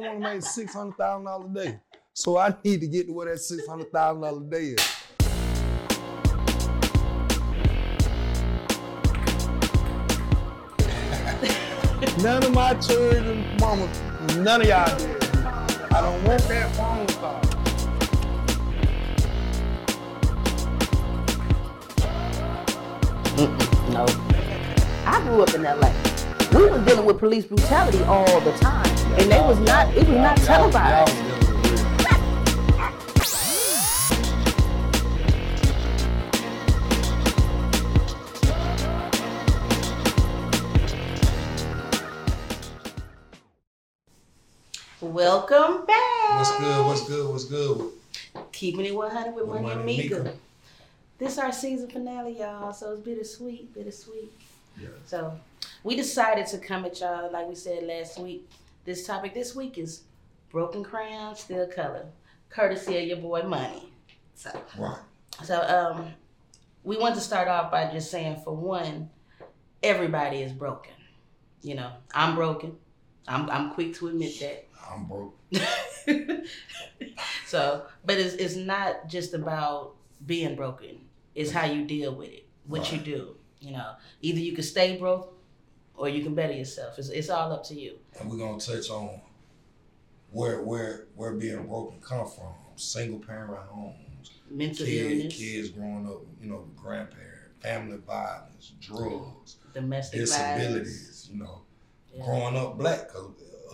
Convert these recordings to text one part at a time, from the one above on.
don't want to make $600,000 a day. So I need to get to where that $600,000 a day is. None of my children, mama, none of y'all did. I don't want that phone call. No. I grew up in LA. We was dealing with police brutality all the time. And they was not, it was not televised. Welcome back. What's good? What's good? What's good? Keeping it 100 with Money and Mika. This is our season finale, y'all. So it's bittersweet. Yeah. So we decided to come at y'all, like we said last week. This topic this week is broken crayons, still color, courtesy of your boy Money. So right. So we want to start off by just saying, for one, everybody is broken. You know, I'm broken. I'm quick to admit that. I'm broke. So, but it's not just about being broken. It's how you deal with it, what right. you do. You know, either you can stay broke or you can better yourself. It's all up to you. And we're gonna touch on where being broken come from. Single parent homes, mental illness, kids growing up, you know, grandparents, family violence, drugs, domestic disabilities, violence. You know, yeah. Growing up black.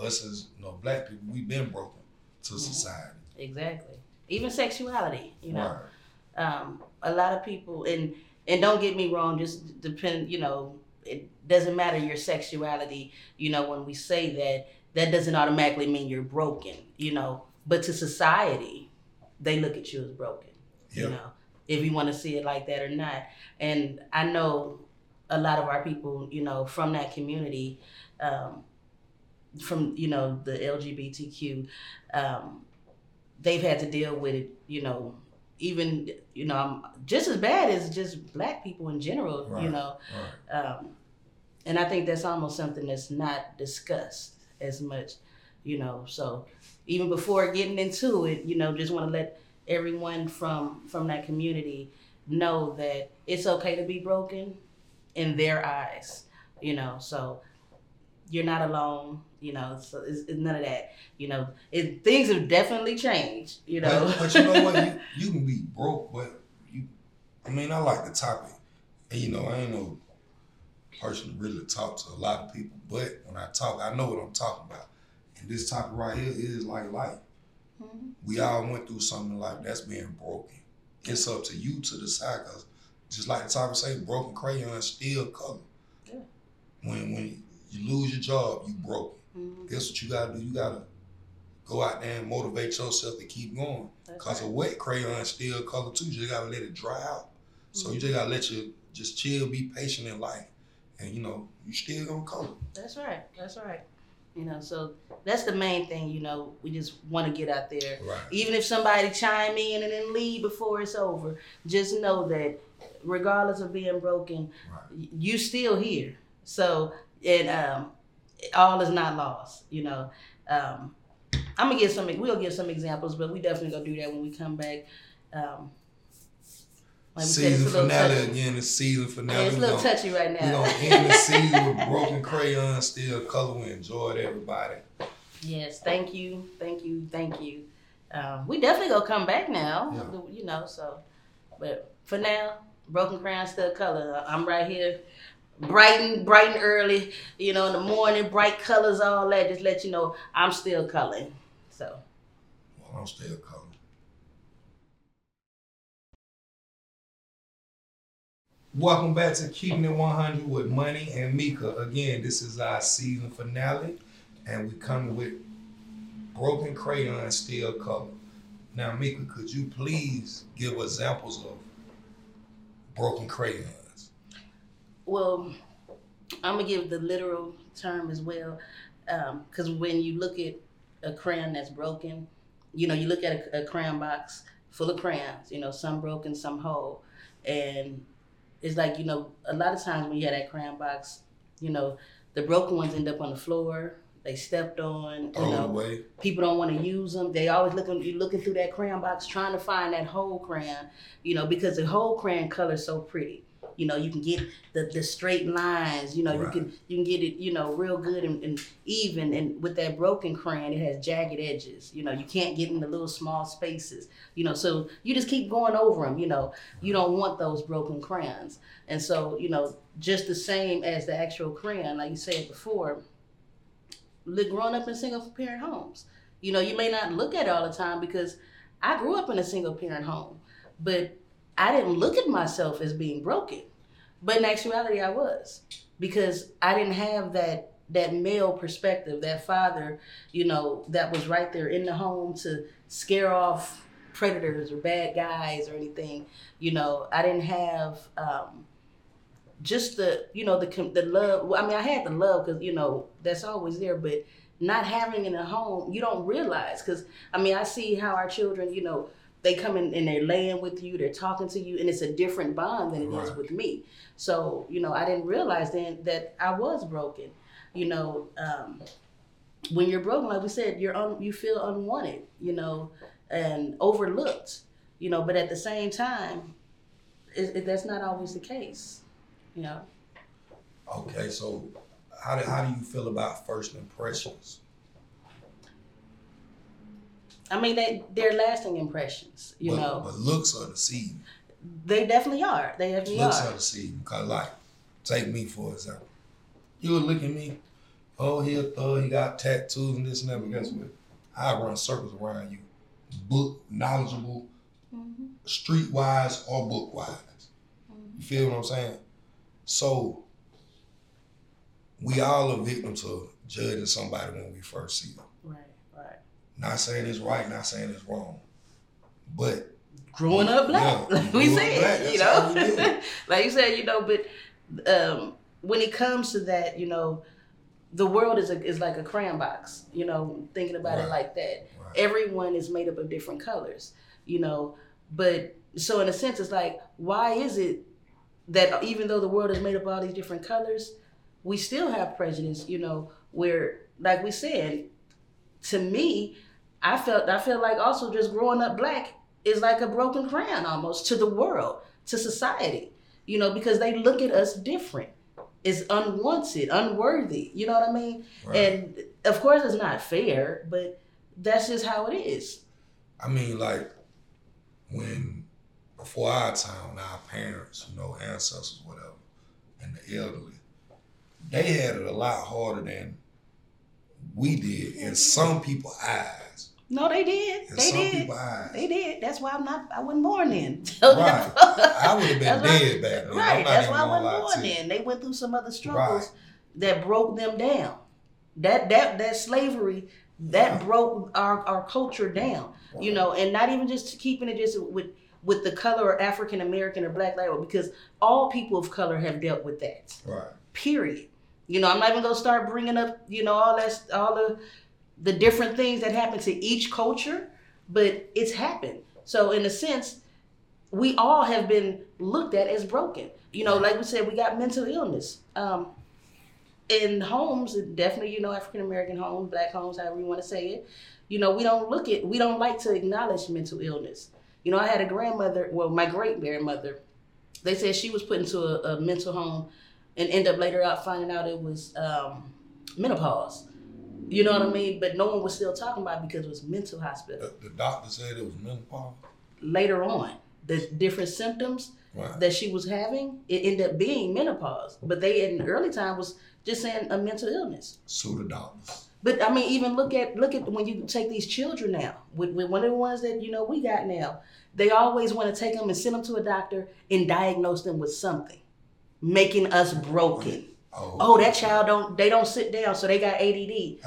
Us as black people, we've been broken to society. Exactly. Even sexuality, you know. Right. A lot of people, and don't get me wrong, just depend, you know, it doesn't matter your sexuality, you know, when we say that, that doesn't automatically mean you're broken, you know. But to society, they look at you as broken, yep. you know, if you want to see it like that or not. And I know a lot of our people, you know, from that community, from, you know, the LGBTQ, they've had to deal with it, you know, even, you know, just as bad as just black people in general, right, you know. Right. And I think that's almost something that's not discussed as much, you know. So even before getting into it, you know, just want to let everyone from that community know that it's okay to be broken in their eyes, you know. So you're not alone, you know, so it's none of that, you know. Things have definitely changed, you know. But you know what, you can be broke, but I like the topic. And you know, I ain't no person to really talk to a lot of people, but when I talk, I know what I'm talking about. And this topic right here is like life. Mm-hmm. We all went through something in life, that's being broken. It's up to you to decide, because just like the topic say, broken crayons still color. Yeah. When you lose your job, you broke. Mm-hmm. Guess what you gotta do? You gotta go out there and motivate yourself to keep going. That's Cause right. a wet crayon still color too. You just gotta let it dry out. Mm-hmm. So you just gotta just chill, be patient in life. And you know, you still gonna color. That's right. You know, so that's the main thing, you know, we just wanna get out there. Right. Even if somebody chime in and then leave before it's over, just know that regardless of being broken, right. you still here. So all is not lost, you know. We'll give some examples, but we definitely gonna do that when we come back. Season finale. Yeah, it's a little touchy right now. We're gonna end the season with broken crayons, still color. We enjoyed everybody. Yes, thank you. We definitely gonna come back now, yeah. you know. So, but for now, broken crayons, still color. I'm right here. Bright and early, you know, in the morning, bright colors, all that. Just let you know, I'm still coloring. So. Well, I'm still coloring. Welcome back to Keeping It 100 with Money and Mika. Again, this is our season finale, and we come with broken crayons, still color. Now, Mika, could you please give examples of broken crayons? Well, I'm going to give the literal term as well, because when you look at a crayon that's broken, you know, you look at a crayon box full of crayons, you know, some broken, some whole. And it's like, you know, a lot of times when you have that crayon box, you know, the broken ones end up on the floor, They stepped on. You know, people don't want to use them. They always looking through that crayon box trying to find that whole crayon, you know, because the whole crayon color is so pretty. You know, you can get the straight lines, you know, right. you can get it, you know, real good and even. And with that broken crayon, it has jagged edges. You know, you can't get in the little small spaces, you know, so you just keep going over them, you know. You don't want those broken crayons. And so, you know, just the same as the actual crayon, like you said before, growing up in single-parent homes. You know, you may not look at it all the time because I grew up in a single-parent home, but I didn't look at myself as being broken. But in actuality, I was, because I didn't have that male perspective, that father, you know, that was right there in the home to scare off predators or bad guys or anything. You know, I didn't have just the, you know, the love. I mean, I had the love because, you know, that's always there, but not having it at home, you don't realize. Because, I mean, I see how our children, you know, they come in and they're laying with you, they're talking to you, and it's a different bond than it right. is with me. So, you know, I didn't realize then that I was broken. You know, when you're broken, like we said, you feel unwanted, you know, and overlooked, you know, but at the same time, that's not always the case, you know. Okay, so how do you feel about first impressions? I mean, they're lasting impressions, you know. But looks are deceiving. They definitely are. Looks are deceiving. Because, like, take me for example. You would look at me, oh, he a thug, he got tattoos and this and that, but guess what? I run circles around you. Book knowledgeable, street-wise or book-wise. Mm-hmm. You feel what I'm saying? So, we all are victims of judging somebody when we first see them. Right. Not saying it's right, not saying it's wrong, but growing up black, yeah, like we said, you know, like you said, you know. But when it comes to that, you know, the world is like a crayon box, you know. Thinking about right. it like that, right. Everyone is made up of different colors, you know. But so in a sense, it's like, why is it that even though the world is made up of all these different colors, we still have prejudice, you know? Where, like we said, to me, I feel like also just growing up black is like a broken crayon almost to the world, to society, you know, because they look at us different. It's unwanted, unworthy, you know what I mean? Right. And of course it's not fair, but that's just how it is. I mean, like before our time, our parents, you know, ancestors, whatever, and the elderly, they had it a lot harder than we did in some people's eyes. No, they did. In some people's eyes. They did. That's why I wasn't born then. Right. I would have been dead back then. Right. That's why I wasn't born then. They went through some other struggles right. that broke them down. That slavery that yeah. broke our culture down. Right. You know, and not even just keeping it just with the color or African American or black label, because all people of color have dealt with that. Right. Period. You know, I'm not even gonna start bringing up, you know, all the different things that happen to each culture, but it's happened. So in a sense, we all have been looked at as broken. You know, like we said, we got mental illness. In homes, definitely, you know, African American homes, black homes, however you want to say it. You know, we don't like to acknowledge mental illness. You know, I had a grandmother, well, my great grandmother. They said she was put into a mental home. And end up later out finding out it was menopause. You know what I mean? But no one was still talking about it because it was mental hospital. The doctor said it was menopause? Later on. The different symptoms right. that she was having, it ended up being menopause. But they, in the early time, was just saying a mental illness. Sue the doctors. But, I mean, even look at when you take these children now, with one of the ones that, you know, we got now, they always want to take them and send them to a doctor and diagnose them with something. Making us broken. Oh, that child don't sit down, so they got ADD. Hey,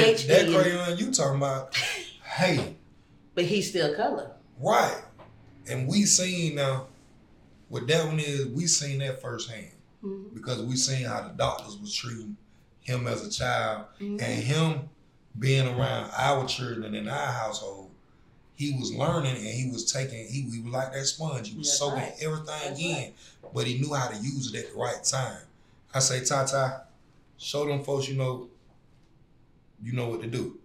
ADHD. That crayon you talking about, hey. But he's still color. Right. And we seen now, what that one is, we seen that firsthand. Mm-hmm. Because we seen how the doctors was treating him as a child. Mm-hmm. And him being around our children in our household, he was learning and he was taking, he was like that sponge. He was soaking right. everything That's in. Right. But he knew how to use it at the right time. I say, Tata, show them folks, you know, you know what to do.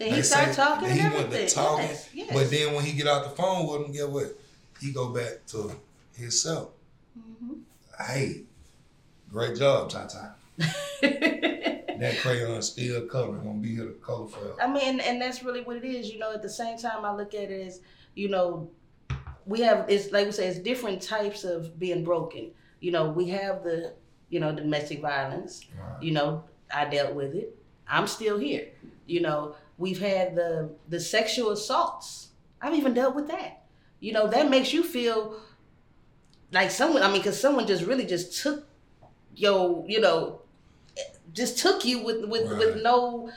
And he started talking and everything. He went to talking, yes. But then when he get out the phone with him, get what? He go back to himself. Mm-hmm. Hey, great job, Tata. That crayon still coloring, gonna be here to color forever. I mean, and that's really what it is. You know, at the same time, I look at it as, you know, we have, it's like we say, it's different types of being broken. You know, we have the, you know, domestic violence. Right. You know, I dealt with it. I'm still here. You know, we've had the sexual assaults. I've even dealt with that. You know, that makes you feel like someone, I mean, because someone just really just took your, you know, just took you with, right. with no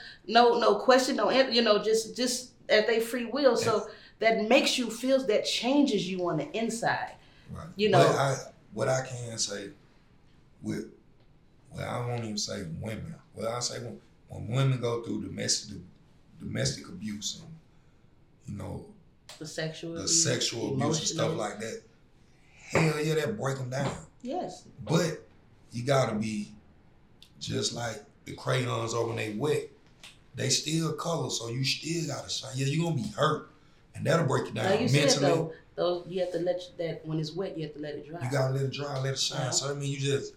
question, no, you know, just at their free will. Yes. So that makes you feel, that changes you on the inside. Right. You know, what I can say with, well, I won't even say women. Well, I say when women go through domestic abuse and, you know, the sexual abuse and stuff like that, hell yeah, that break them down. Yes. But you gotta be just like the crayons are when they wet. They still color, so you still gotta shine. Yeah, you're gonna be hurt, and that'll break you down like you mentally. Said, though, you have to when it's wet, you have to let it dry. You gotta let it dry, let it shine. Uh-huh. So I mean, you just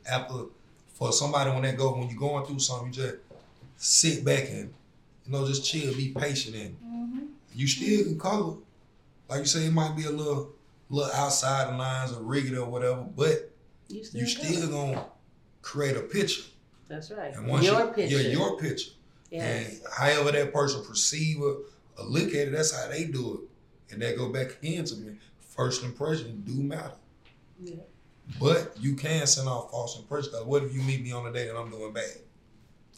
for somebody when you're going through something, you just sit back and, you know, just chill, be patient, and mm-hmm. you still can color. Like you say, it might be a little outside the lines or rigged or whatever, but you still gonna create a picture. That's right. And once your picture. Yeah, your picture. Yes. And however that person perceive or look at it, that's how they do it. And that go back into me. First impression do matter. Yeah. But you can send off false impressions. Because what if you meet me on a day that I'm doing bad?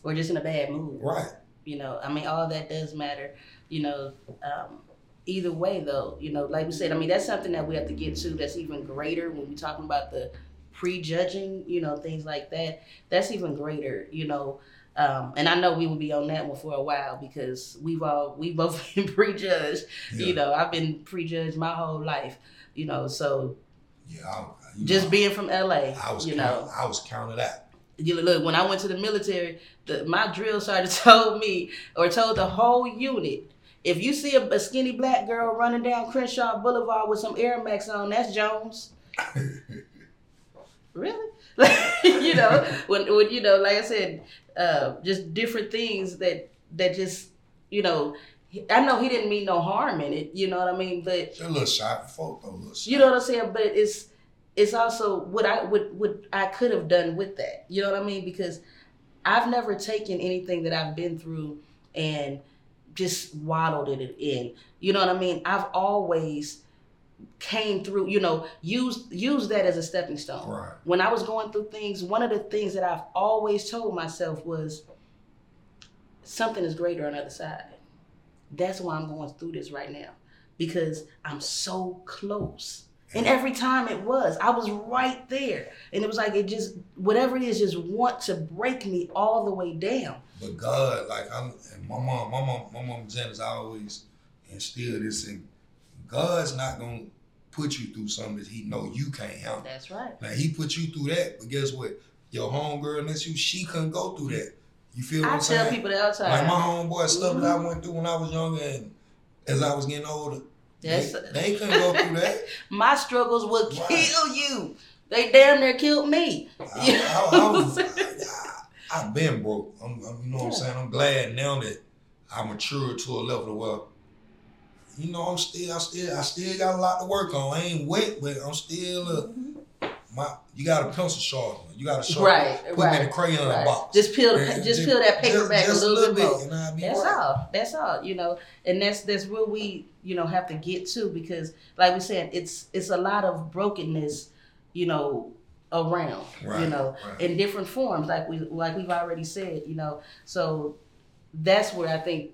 Or just in a bad mood. Right. You know, I mean, all that does matter. You know, either way, though, you know, like we said, I mean, that's something that we have to get to that's even greater when we're talking about the prejudging, you know, things like that. That's even greater, you know. And I know we will be on that one for a while because we both been prejudged. Yeah. You know, I've been prejudged my whole life, you know, so yeah, being from LA, I was counted out. You look, when I went to the military, my drill sergeant told the whole unit, if you see a skinny black girl running down Crenshaw Boulevard with some Air Max on, that's Jones. Really? You know, when you know, like I said, just different things that just, you know, I know he didn't mean no harm in it, you know what I mean? But a little shy folk, you know what I'm saying? But it's also what I could have done with that, you know what I mean? Because I've never taken anything that I've been through and just waddled it in, you know what I mean? I've always came through, you know, use that as a stepping stone. Right. When I was going through things, one of the things that I've always told myself was something is greater on the other side. That's why I'm going through this right now, because I'm so close. And every time I was right there. And it was like, it just, whatever it is, just want to break me all the way down. But God, like my mom Janice always instilled this in, God's not gonna put you through something that he know you can't handle. That's right. Now he put you through that, but guess what? Your homegirl next to you, she couldn't go through that. You feel what I'm saying? I tell people that all the time. Like my homeboy stuff that I went through when I was younger and as I was getting older, they couldn't go through that. My struggles would kill you. They damn near killed me. I've been broke. You know what I'm saying? I'm glad now that I matured to a level where, you know, I still got a lot to work on. I ain't wet, but I'm still you got a pencil sharpener. You got a sharpener. Right, Put me in a crayon box. Just peel that paper back a little bit. And I'll be that's all. You know, and that's where we, you know, have to get to, because like we said, it's a lot of brokenness, you know, around, right, you know, right, in different forms, like we've already said, you know. So that's where I think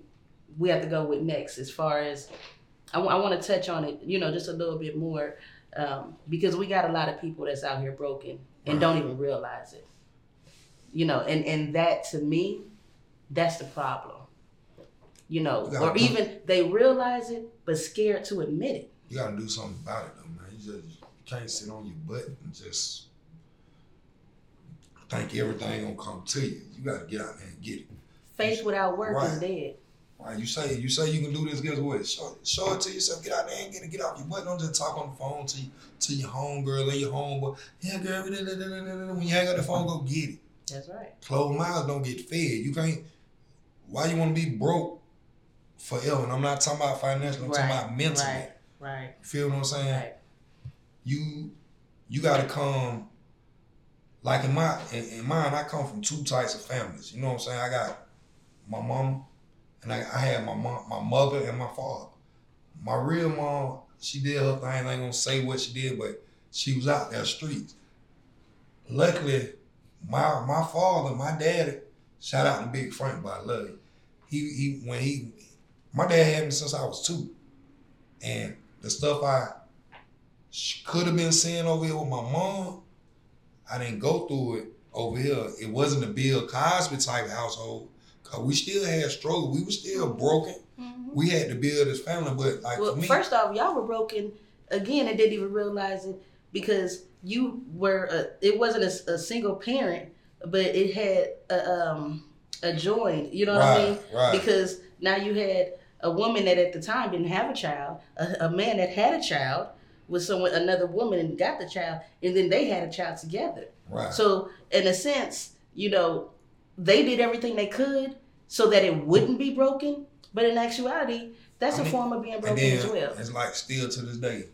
we have to go with next, as far as I want to touch on it, you know, just a little bit more, because we got a lot of people that's out here broken and don't even realize it, you know, and that to me, that's the problem, you know, or even they realize it, but scared to admit it. You got to do something about it though, man. You can't sit on your butt and just think everything gonna come to you. You got to get out there and get it. Faith without work is dead. Right. You say you can do this, guess what? Show it to yourself. Get out there and get off your butt. Don't just talk on the phone to your homegirl or your homeboy. Yeah, girl, when you hang up the phone, go get it. That's right. Closed mouths don't get fed. You can't. Why you want to be broke forever? And I'm not talking about financially, I'm talking about mentally. Right. You feel what I'm saying? Right. You gotta come, like in mine, I come from two types of families. You know what I'm saying? I got my mom, and I had my mother and my father. My real mom, she did her thing. I ain't gonna say what she did, but she was out there streets. Luckily, my father, my daddy, shout out to Big Frank, but I love you. My dad had me since I was 2. And the stuff I could have been seeing over here with my mom, I didn't go through it over here. It wasn't a Bill Cosby type of household, because we still had struggle. We were still broken. Mm-hmm. We had to build this family, but for me. First off, y'all were broken again and didn't even realize it, because you were, it wasn't a single parent, but it had a joined, you know what I mean? Right. Because now you had a woman that at the time didn't have a child, a man that had a child with another woman and got the child, and then they had a child together. Right. So in a sense, you know, they did everything they could so that it wouldn't be broken, but in actuality, that's a form of being broken as well. It's like still to this day,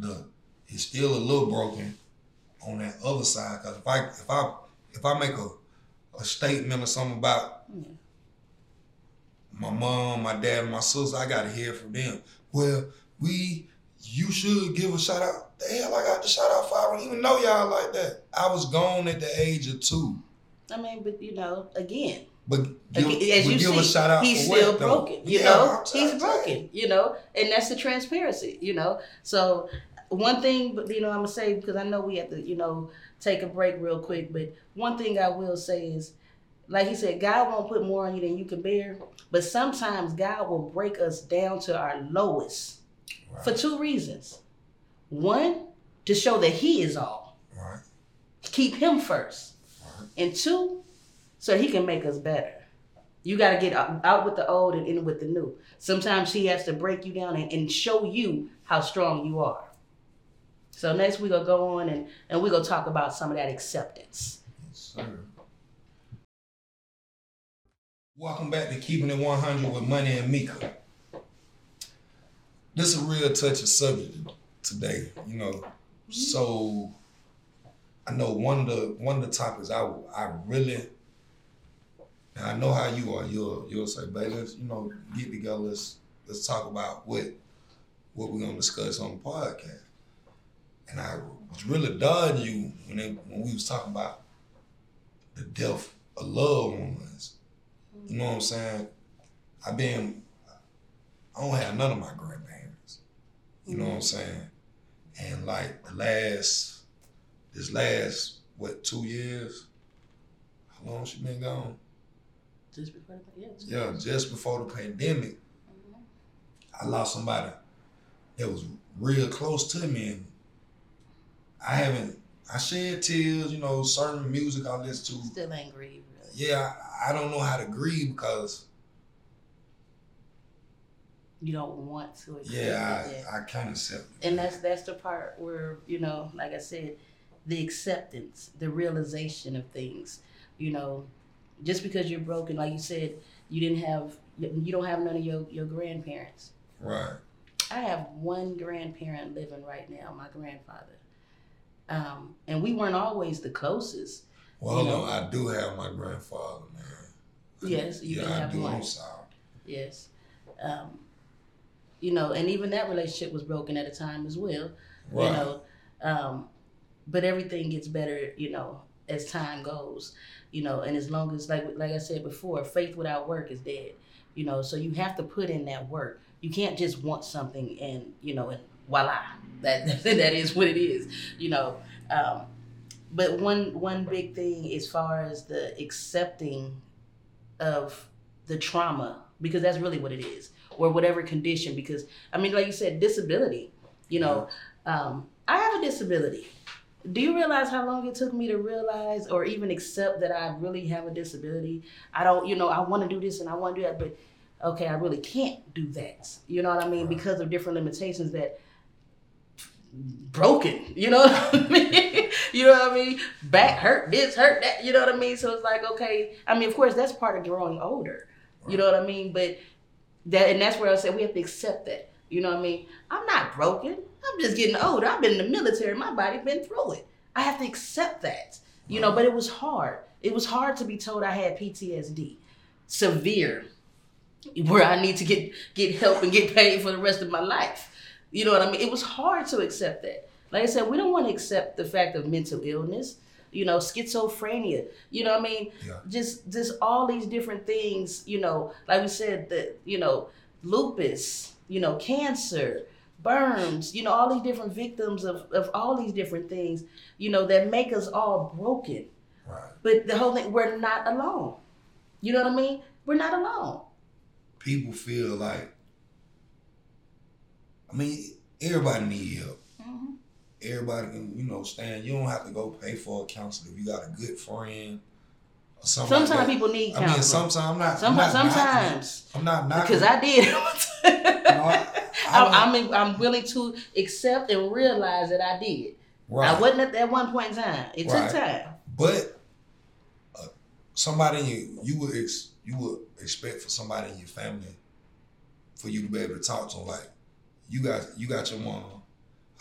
look, it's still a little broken on that other side, because if I make a statement or something about my mom, my dad, my sister, I gotta hear from them. Well, you should give a shout out. The hell, I got to shout out for. I don't even know y'all like that. I was gone at the age of 2. I mean, but you know, again. But give a shout out. He's still broken, you know. He's broken, you know, and that's the transparency, you know. So one thing, you know, I'm gonna say, because I know we have to, you know, take a break real quick. But one thing I will say is, like he said, God won't put more on you than you can bear. But sometimes God will break us down to our lowest. Right. For 2 reasons. One, to show that he is all. Right. Keep him first. Right. And 2, so he can make us better. You got to get out with the old and in with the new. Sometimes he has to break you down and show you how strong you are. So next we're going to go on and we're going to talk about some of that acceptance. Yes, sir. Welcome back to Keeping It 100 with Money and Mika. This is a real touchy subject today, you know. Mm-hmm. So I know one of the topics I really, and I know how you are. You'll say, baby, let's, you know, get together. Let's talk about what we're gonna discuss on the podcast. And I was really done you when we was talking about the death of loved ones. You know what I'm saying? I don't have none of my grandparents. You know what I'm saying? And like this last 2 years? How long she been gone? Just before the pandemic. Mm-hmm. I lost somebody that was real close to me, and I shed tears, you know, certain music I listen to. Still ain't grieve, really. Yeah, I don't know how to grieve, because you don't want to accept it. I kind of accept it. And that's the part where, you know, like I said, the acceptance, the realization of things. You know, just because you're broken, like you said, you don't have none of your grandparents. Right. I have one grandparent living right now, my grandfather. And we weren't always the closest. Well, you know? No, I do have my grandfather, man. Yes, you have one. I'm sorry. Yes. You know, and even that relationship was broken at a time as well, right. You know, but everything gets better, you know, as time goes, you know, and as long as, like I said before, faith without work is dead, you know, so you have to put in that work. You can't just want something and, you know, and voila, that is what it is, you know. But one big thing as far as the accepting of the trauma, because that's really what it is. Or whatever condition, because I mean, like you said, disability. You know, I have a disability. Do you realize how long it took me to realize or even accept that I really have a disability? I don't, you know, I want to do this and I want to do that, but okay, I really can't do that. You know what I mean? Right. Because of different limitations that broken, you know what I mean? You know what I mean? Back hurt, this hurt, that, you know what I mean? So it's like, okay, I mean, of course that's part of growing older. Right. You know what I mean? But that, and that's where I said we have to accept that. You know what I mean? I'm not broken. I'm just getting older. I've been in the military. My body's been through it. I have to accept that, you know, but it was hard. It was hard to be told I had PTSD, severe, where I need to get help and get paid for the rest of my life. You know what I mean? It was hard to accept that. Like I said, we don't want to accept the fact of mental illness, you know, schizophrenia, you know what I mean? Yeah. Just all these different things, you know, like we said, that, you know, lupus, you know, cancer, burns, you know, all these different victims of all these different things, you know, that make us all broken. Right. But the whole thing, we're not alone. You know what I mean? We're not alone. People feel like, I mean, everybody needs help. Mm-hmm. Everybody can, you know, stand. You don't have to go pay for a counselor if you got a good friend. Sometimes like people need counseling. I mean, sometimes. I'm not because I did. I'm willing to accept and realize that I did. Right. I wasn't at that one point in time. It right. took time. But somebody you would expect for somebody in your family for you to be able to talk to them. Like you got your mom.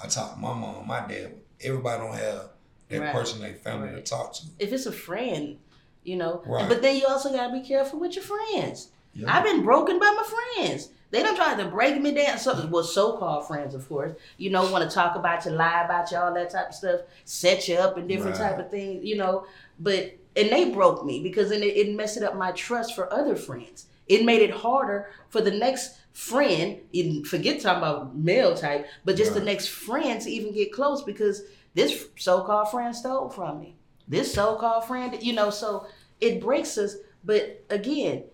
I talk to my mom, my dad. Everybody don't have that right. person in their family right. to talk to. If it's a friend. You know, right. But then you also got to be careful with your friends. Yep. I've been broken by my friends. They done tried to break me down. So-called friends, of course, you know, want to talk about you, lie about you, all that type of stuff, set you up and different right. type of things, you know, but, and they broke me because then it messed up my trust for other friends. It made it harder for the next friend, forget talking about male type, but just right. the next friend to even get close because this so-called friend stole from me. This so-called friend, you know, so it breaks us. But again,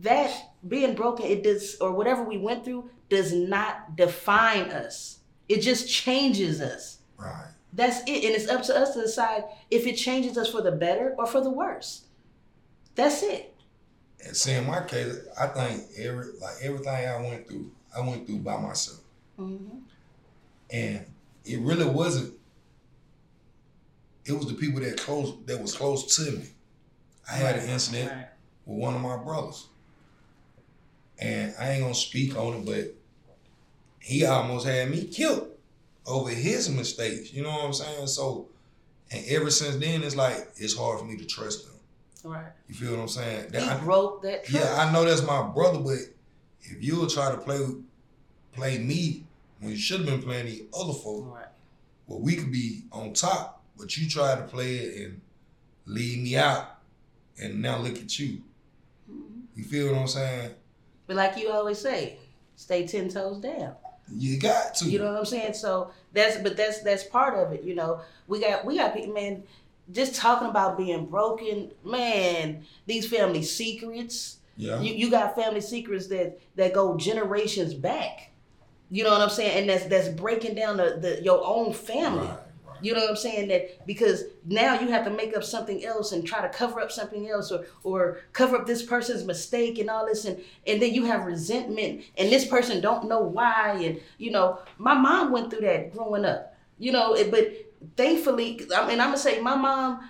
that being broken, it does, or whatever we went through does not define us. It just changes us. Right. That's it. And it's up to us to decide if it changes us for the better or for the worse. That's it. And see, in my case, I think everything I went through by myself. Mm-hmm. And it really wasn't. It was the people that was close to me. I had an incident right. with one of my brothers. And I ain't gonna speak on it, but he almost had me killed over his mistakes. You know what I'm saying? So, and ever since then, it's like, it's hard for me to trust him. Right. You feel what I'm saying? He broke that trust. Yeah, I know that's my brother, but if you'll try to play me when you should have been playing these other folk, right. well, we could be on top. But you try to play it and leave me out, and now look at you. Mm-hmm. You feel what I'm saying? But like you always say, stay 10 toes down. You got to. You know what I'm saying? So that's part of it. You know, we got people, man. Just talking about being broken, man. These family secrets. Yeah. You got family secrets that go generations back. You know what I'm saying? And that's breaking down your own family. Right. You know what I'm saying? That because now you have to make up something else and try to cover up something else or cover up this person's mistake and all this. And then you have resentment and this person don't know why. And, you know, my mom went through that growing up, you know, but thankfully, I mean, I'm going to say my mom,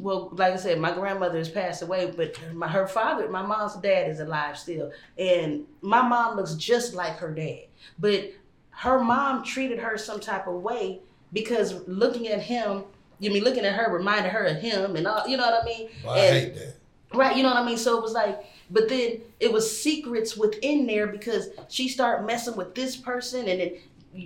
well, like I said, my grandmother has passed away, but her father, my mom's dad is alive still. And my mom looks just like her dad, but her mom treated her some type of way because looking at him, you mean looking at her reminded her of him and all, you know what I mean? Well, I hate that. Right, you know what I mean? So it was like, but then it was secrets within there because she started messing with this person and then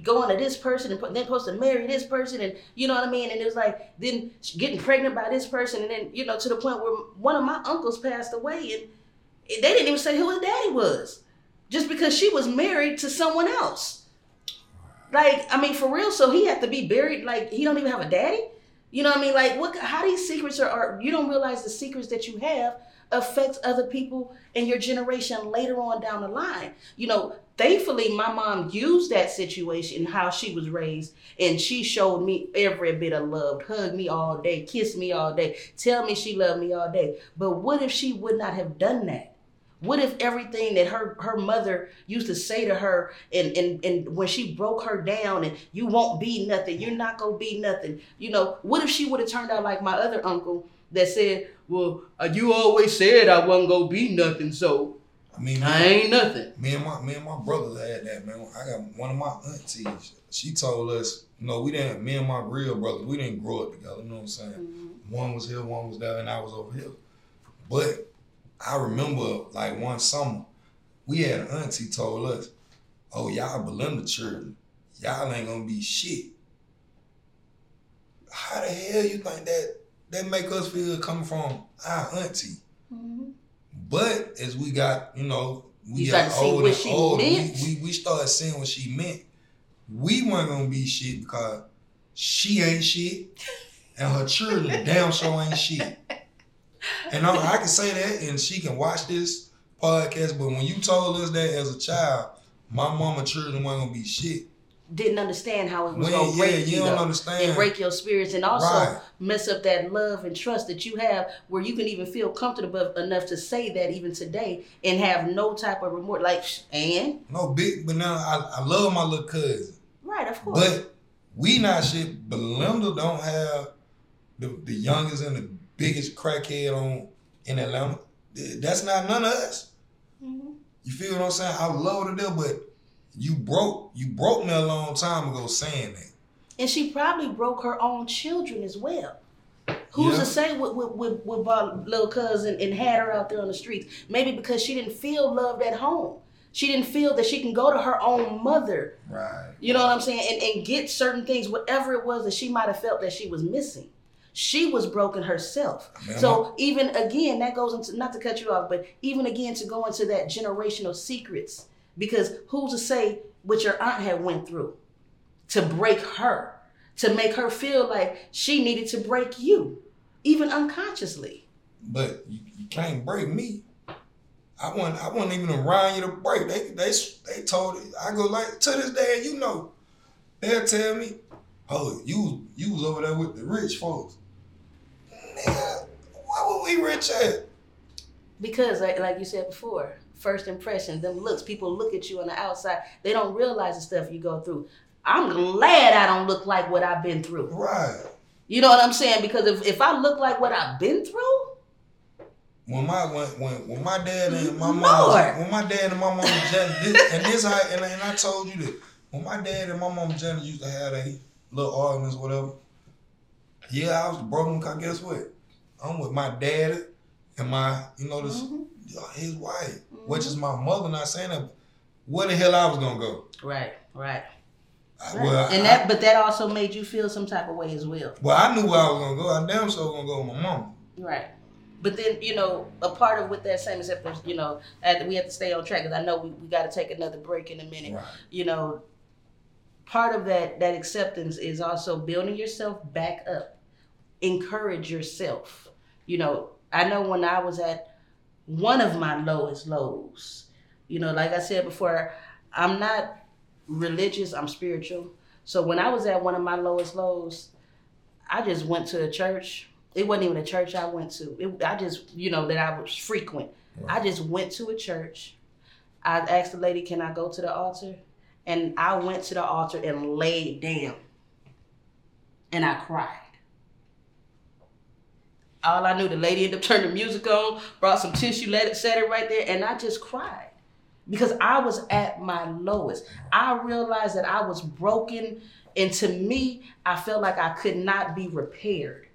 going to this person and then supposed to marry this person and you know what I mean? And it was like, then getting pregnant by this person and then, you know, to the point where one of my uncles passed away and they didn't even say who his daddy was just because she was married to someone else. Like, I mean, for real, so he had to be buried, like, he don't even have a daddy? You know what I mean? Like, how these secrets are you don't realize the secrets that you have affects other people in your generation later on down the line. You know, thankfully, my mom used that situation, how she was raised, and she showed me every bit of love, hugged me all day, kissed me all day, tell me she loved me all day. But what if she would not have done that? What if everything that her mother used to say to her and when she broke her down and you won't be nothing, you're not going to be nothing. You know, what if she would have turned out like my other uncle that said, well, you always said I wasn't going to be nothing, so I mean, I ain't nothing. Me and my brothers had that, man. I got one of my aunties. She told us, you know, me and my real brothers, we didn't grow up together. You know what I'm saying? Mm-hmm. One was here, one was there, and I was over here. But I remember, like, one summer, we had an auntie told us, oh, y'all Belinda children, y'all ain't gonna be shit. How the hell you think that make us feel coming from our auntie? Mm-hmm. But as we got, you know, we got older and older, we started seeing what she meant. We weren't gonna be shit because she ain't shit and her children damn sure ain't shit. And I can say that, and she can watch this podcast, but when you told us that as a child, my mama children weren't going to be shit. Didn't understand how it was going to break you don't understand. And break your spirits and also mess up that love and trust that you have where you can even feel comfortable enough to say that even today and have no type of remorse. Like, and? No, but now I love my little cousin. Right, of course. But we not shit. Belinda don't have the youngest and the biggest crackhead in Atlanta. That's not none of us. Mm-hmm. You feel what I'm saying? I love her to death, but you broke me a long time ago saying that. And she probably broke her own children as well. Who's to say with our little cousin and had her out there on the streets? Maybe because she didn't feel loved at home. She didn't feel that she can go to her own mother. Right. You know what I'm saying? And get certain things, whatever it was that she might have felt that she was missing. She was broken herself. Man, so even again, that goes into, not to cut you off, but even again to go into that generational secrets, because who's to say what your aunt had went through to break her, to make her feel like she needed to break you, even unconsciously. But you can't break me. I wasn't even around you to break. They told it. I go like, to this day, you know, they'll tell me, oh, you was over there with the rich folks. Nigga, why were we rich at? Because, like you said before, first impression, them looks, people look at you on the outside. They don't realize the stuff you go through. I'm glad I don't look like what I've been through. Right. You know what I'm saying? Because if I look like what I've been through, when my dad and my mom and I told you that when my dad and my mom Jenny used to have a little arguments, whatever. Yeah, I was broken. Cause guess what? I'm with my dad and my, you know, this his wife, which is my mother. Not saying that. Where the hell I was gonna go? Right. But that also made you feel some type of way as well. Well, I knew where I was gonna go. I damn sure was gonna go with my mom. Right. But then, you know, a part of with that same except, you know, we have to stay on track because I know we got to take another break in a minute. Right. You know. Part of that acceptance is also building yourself back up. Encourage yourself. You know, I know when I was at one of my lowest lows, you know, like I said before, I'm not religious, I'm spiritual. So when I was at one of my lowest lows, I just went to a church. It wasn't even a church I went to. I was frequent. Right. I just went to a church. I asked the lady, can I go to the altar? And I went to the altar and laid down. And I cried. All I knew, the lady ended up turning the music on, brought some tissue, set it right there, and I just cried. Because I was at my lowest. I realized that I was broken, and to me, I felt like I could not be repaired.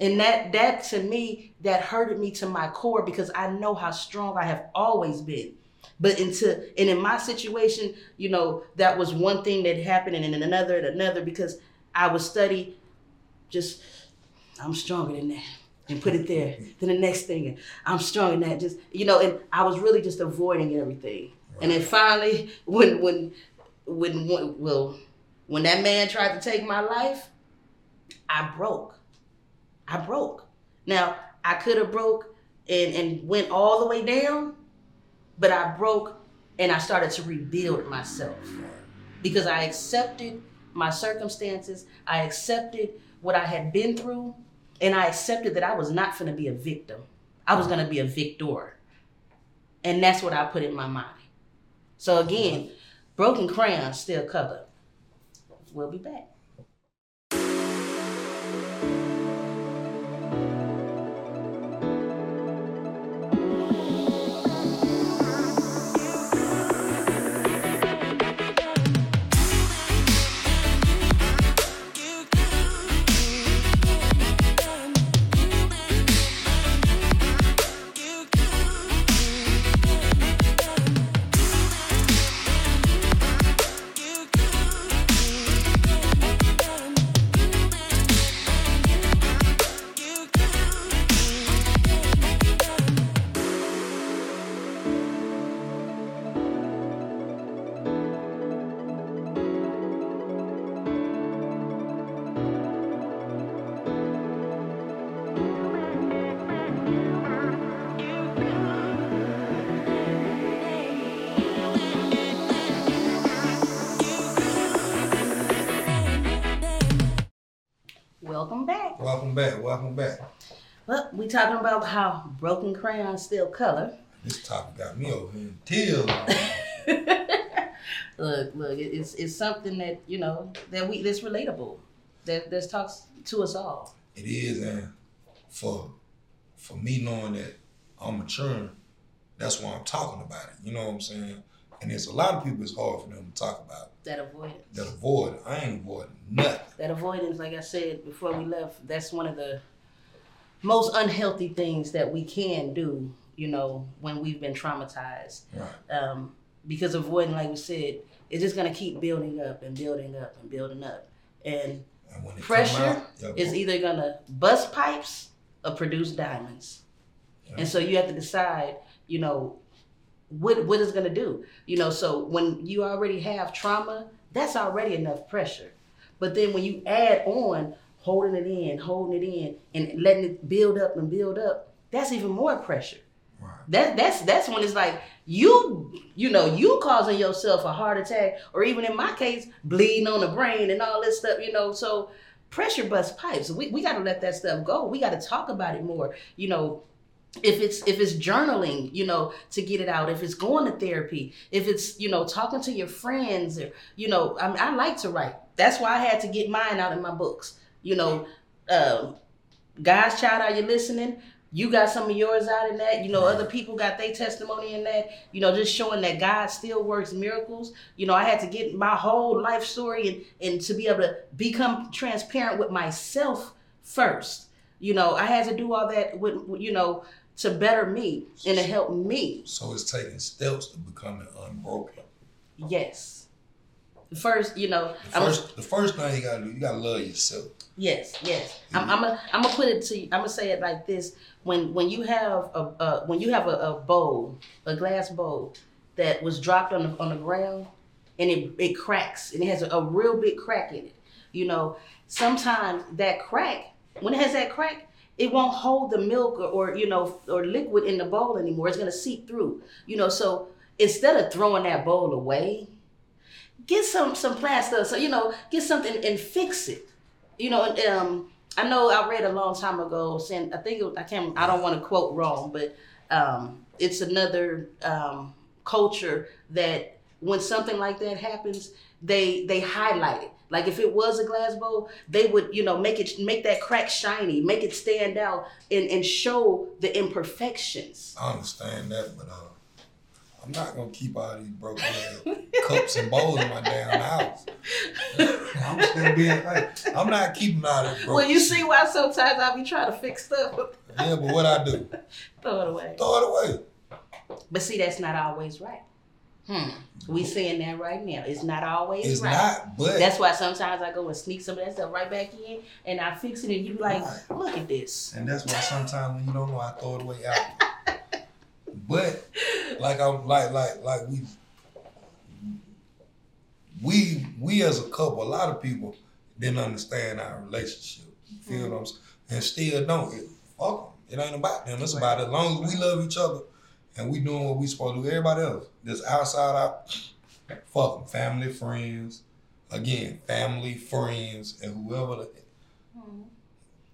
And that to me, that hurted me to my core because I know how strong I have always been. But in my situation, you know, that was one thing that happened, and then another, because I would study, just I'm stronger than that, and put it there. Then the next thing, and I'm stronger than that. Just, you know, and I was really just avoiding everything. Right. And then finally, when that man tried to take my life, I broke. Now I could have broke and went all the way down, but I broke and I started to rebuild myself because I accepted my circumstances. I accepted what I had been through, and I accepted that I was not gonna be a victim. I was gonna be a victor. And that's what I put in my mind. So again, Broken Crayons still covered. We'll be back. Welcome back. Well, we talking about how Broken Crayons still color. This topic got me over here until. Look, it's something that, you know, that's relatable, that talks to us all. It is, and for me knowing that I'm maturing, that's why I'm talking about it. You know what I'm saying? And there's a lot of people, it's hard for them to talk about. That avoidance. I ain't avoiding nothing. That avoidance, like I said before we left, that's one of the most unhealthy things that we can do, you know, when we've been traumatized. Right. Because avoiding, like we said, it's just going to keep building up and building up and building up. And when pressure is either going to bust pipes or produce diamonds. Yeah. And so you have to decide, you know, what it's gonna do, you know. So when you already have trauma, that's already enough pressure. But then when you add on holding it in, and letting it build up, that's even more pressure. Right. That's when it's like you causing yourself a heart attack, or even in my case, bleeding on the brain and all this stuff, you know. So pressure busts pipes. We gotta let that stuff go. We gotta talk about it more, you know. If it's journaling, you know, to get it out, if it's going to therapy, if it's, you know, talking to your friends, or, you know, I like to write. That's why I had to get mine out in my books. You know, guys, child, are you listening? You got some of yours out in that. You know, other people got their testimony in that. You know, just showing that God still works miracles. You know, I had to get my whole life story and to be able to become transparent with myself first. You know, I had to do all that with, you know, to better me and to help me. So it's taking steps to becoming unbroken. Yes. First, you know, the first thing you gotta do, you gotta love yourself. Yes. Yeah. I'm gonna put it to you. I'm gonna say it like this: when you have a bowl, a glass bowl that was dropped on the ground, and it cracks, and it has a real big crack in it. You know, sometimes that crack, when it has that crack, it won't hold the milk or you know, or liquid in the bowl anymore. It's gonna seep through, you know. So instead of throwing that bowl away, get some plaster, so, you know, get something and fix it, you know. And, I know I read a long time ago, saying, I think it was, I don't want to quote wrong, but it's another culture that when something like that happens, they highlight it. Like if it was a glass bowl, they would, you know, make that crack shiny, make it stand out, and show the imperfections. I understand that, but I'm not gonna keep all these broken cups and bowls in my damn house. I'm still being like, I'm not keeping all that broken. Well, you see why sometimes I be trying to fix stuff. Yeah, but what I do? Throw it away. But see, that's not always right. We saying that right now. It's not always right. It's not, but... That's why sometimes I go and sneak some of that stuff right back in, and I fix it, and you be like, right. Look at this. And that's why sometimes when you don't know, I throw it away out. But, like I'm, like we as a couple, a lot of people didn't understand our relationship. You feel what I'm saying? And still don't. Fuck them. It ain't about them. It's about as long as we love each other and we doing what we supposed to do. Everybody else that's outside our fuck them. Family, friends. Again, family, friends, and whoever.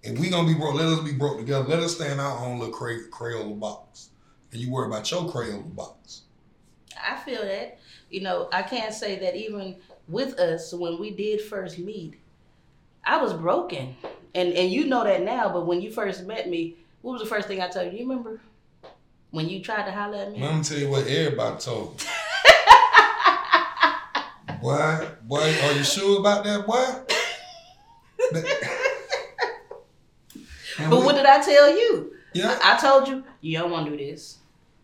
If we gonna be broke, let us be broke together. Let us stay in our own little Crayola box. And you worry about your Crayola box. I feel that. You know, I can't say that even with us, when we did first meet, I was broken. And you know that now, but when you first met me, what was the first thing I told you? You remember when you tried to holler at me? Let me tell you what everybody told me. Boy, are you sure about that, boy? But what did I tell you? Yeah. I told you, you don't want to do this.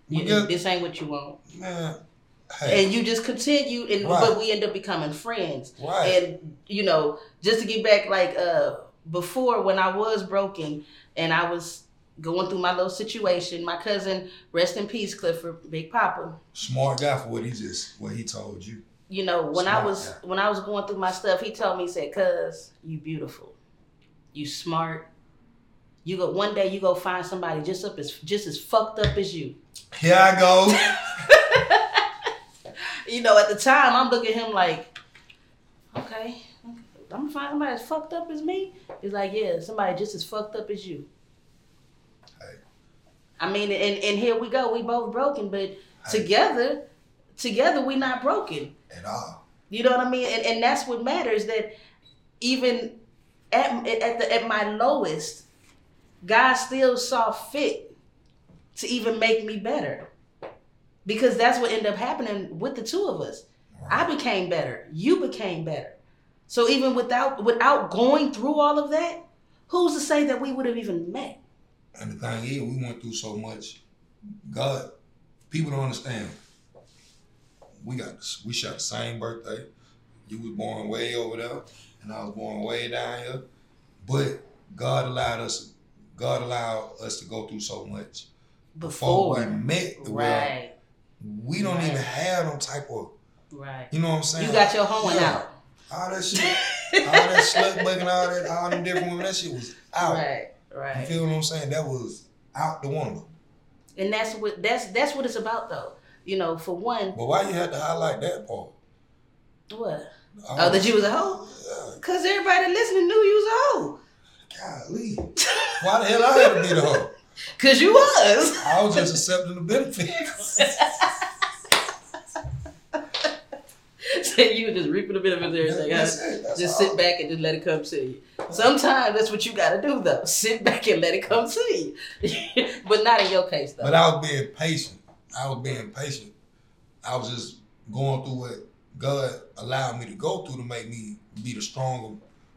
This ain't what you want. Man. Hey. And you just continue, but we end up becoming friends. Right. And, you know, just to get back, like, before when I was broken and I was going through my little situation, my cousin, rest in peace, Clifford, Big Papa. Smart guy for what he told you. You know, when smart guy. When I was going through my stuff, he told me, he said, "Cuz, you beautiful. You smart. You go one day. You go find somebody just as fucked up as you." Here I go. You know, at the time, I'm looking at him like, okay, I'm gonna find somebody as fucked up as me. He's like, yeah, somebody just as fucked up as you. Hey. I mean, and here we go. We both broken, but together we not broken at all. You know what I mean? And that's what matters. That even at my lowest, God still saw fit to even make me better, because that's what ended up happening with the two of us. Right. I became better. You became better. So even without going through all of that, who's to say that we would have even met? And the thing is, we went through so much. God, people don't understand. We shot the same birthday. You was born way over there, and I was born way down here. But God allowed us to go through so much before we met the world. Right. We don't even have no type of, you know what I'm saying? You got your hoeing out. All that shit, all that slut bugging, all them different women, that shit was out. Right. You feel what I'm saying? That was out the window. And that's what it's about, though. You know, for one. But why you had to highlight that part? What? Oh, that you was a hoe? Yeah. Cause everybody listening knew you was a hoe. Golly. Why the hell I had to be the hoe? Because you was. I was just accepting the benefits. So you were just reaping the benefits every day. Just sit back and just let it come to you. Sometimes that's what you got to do, though. Sit back and let it come to you. But not in your case, though. But I was being patient. I was just going through what God allowed me to go through to make me be the stronger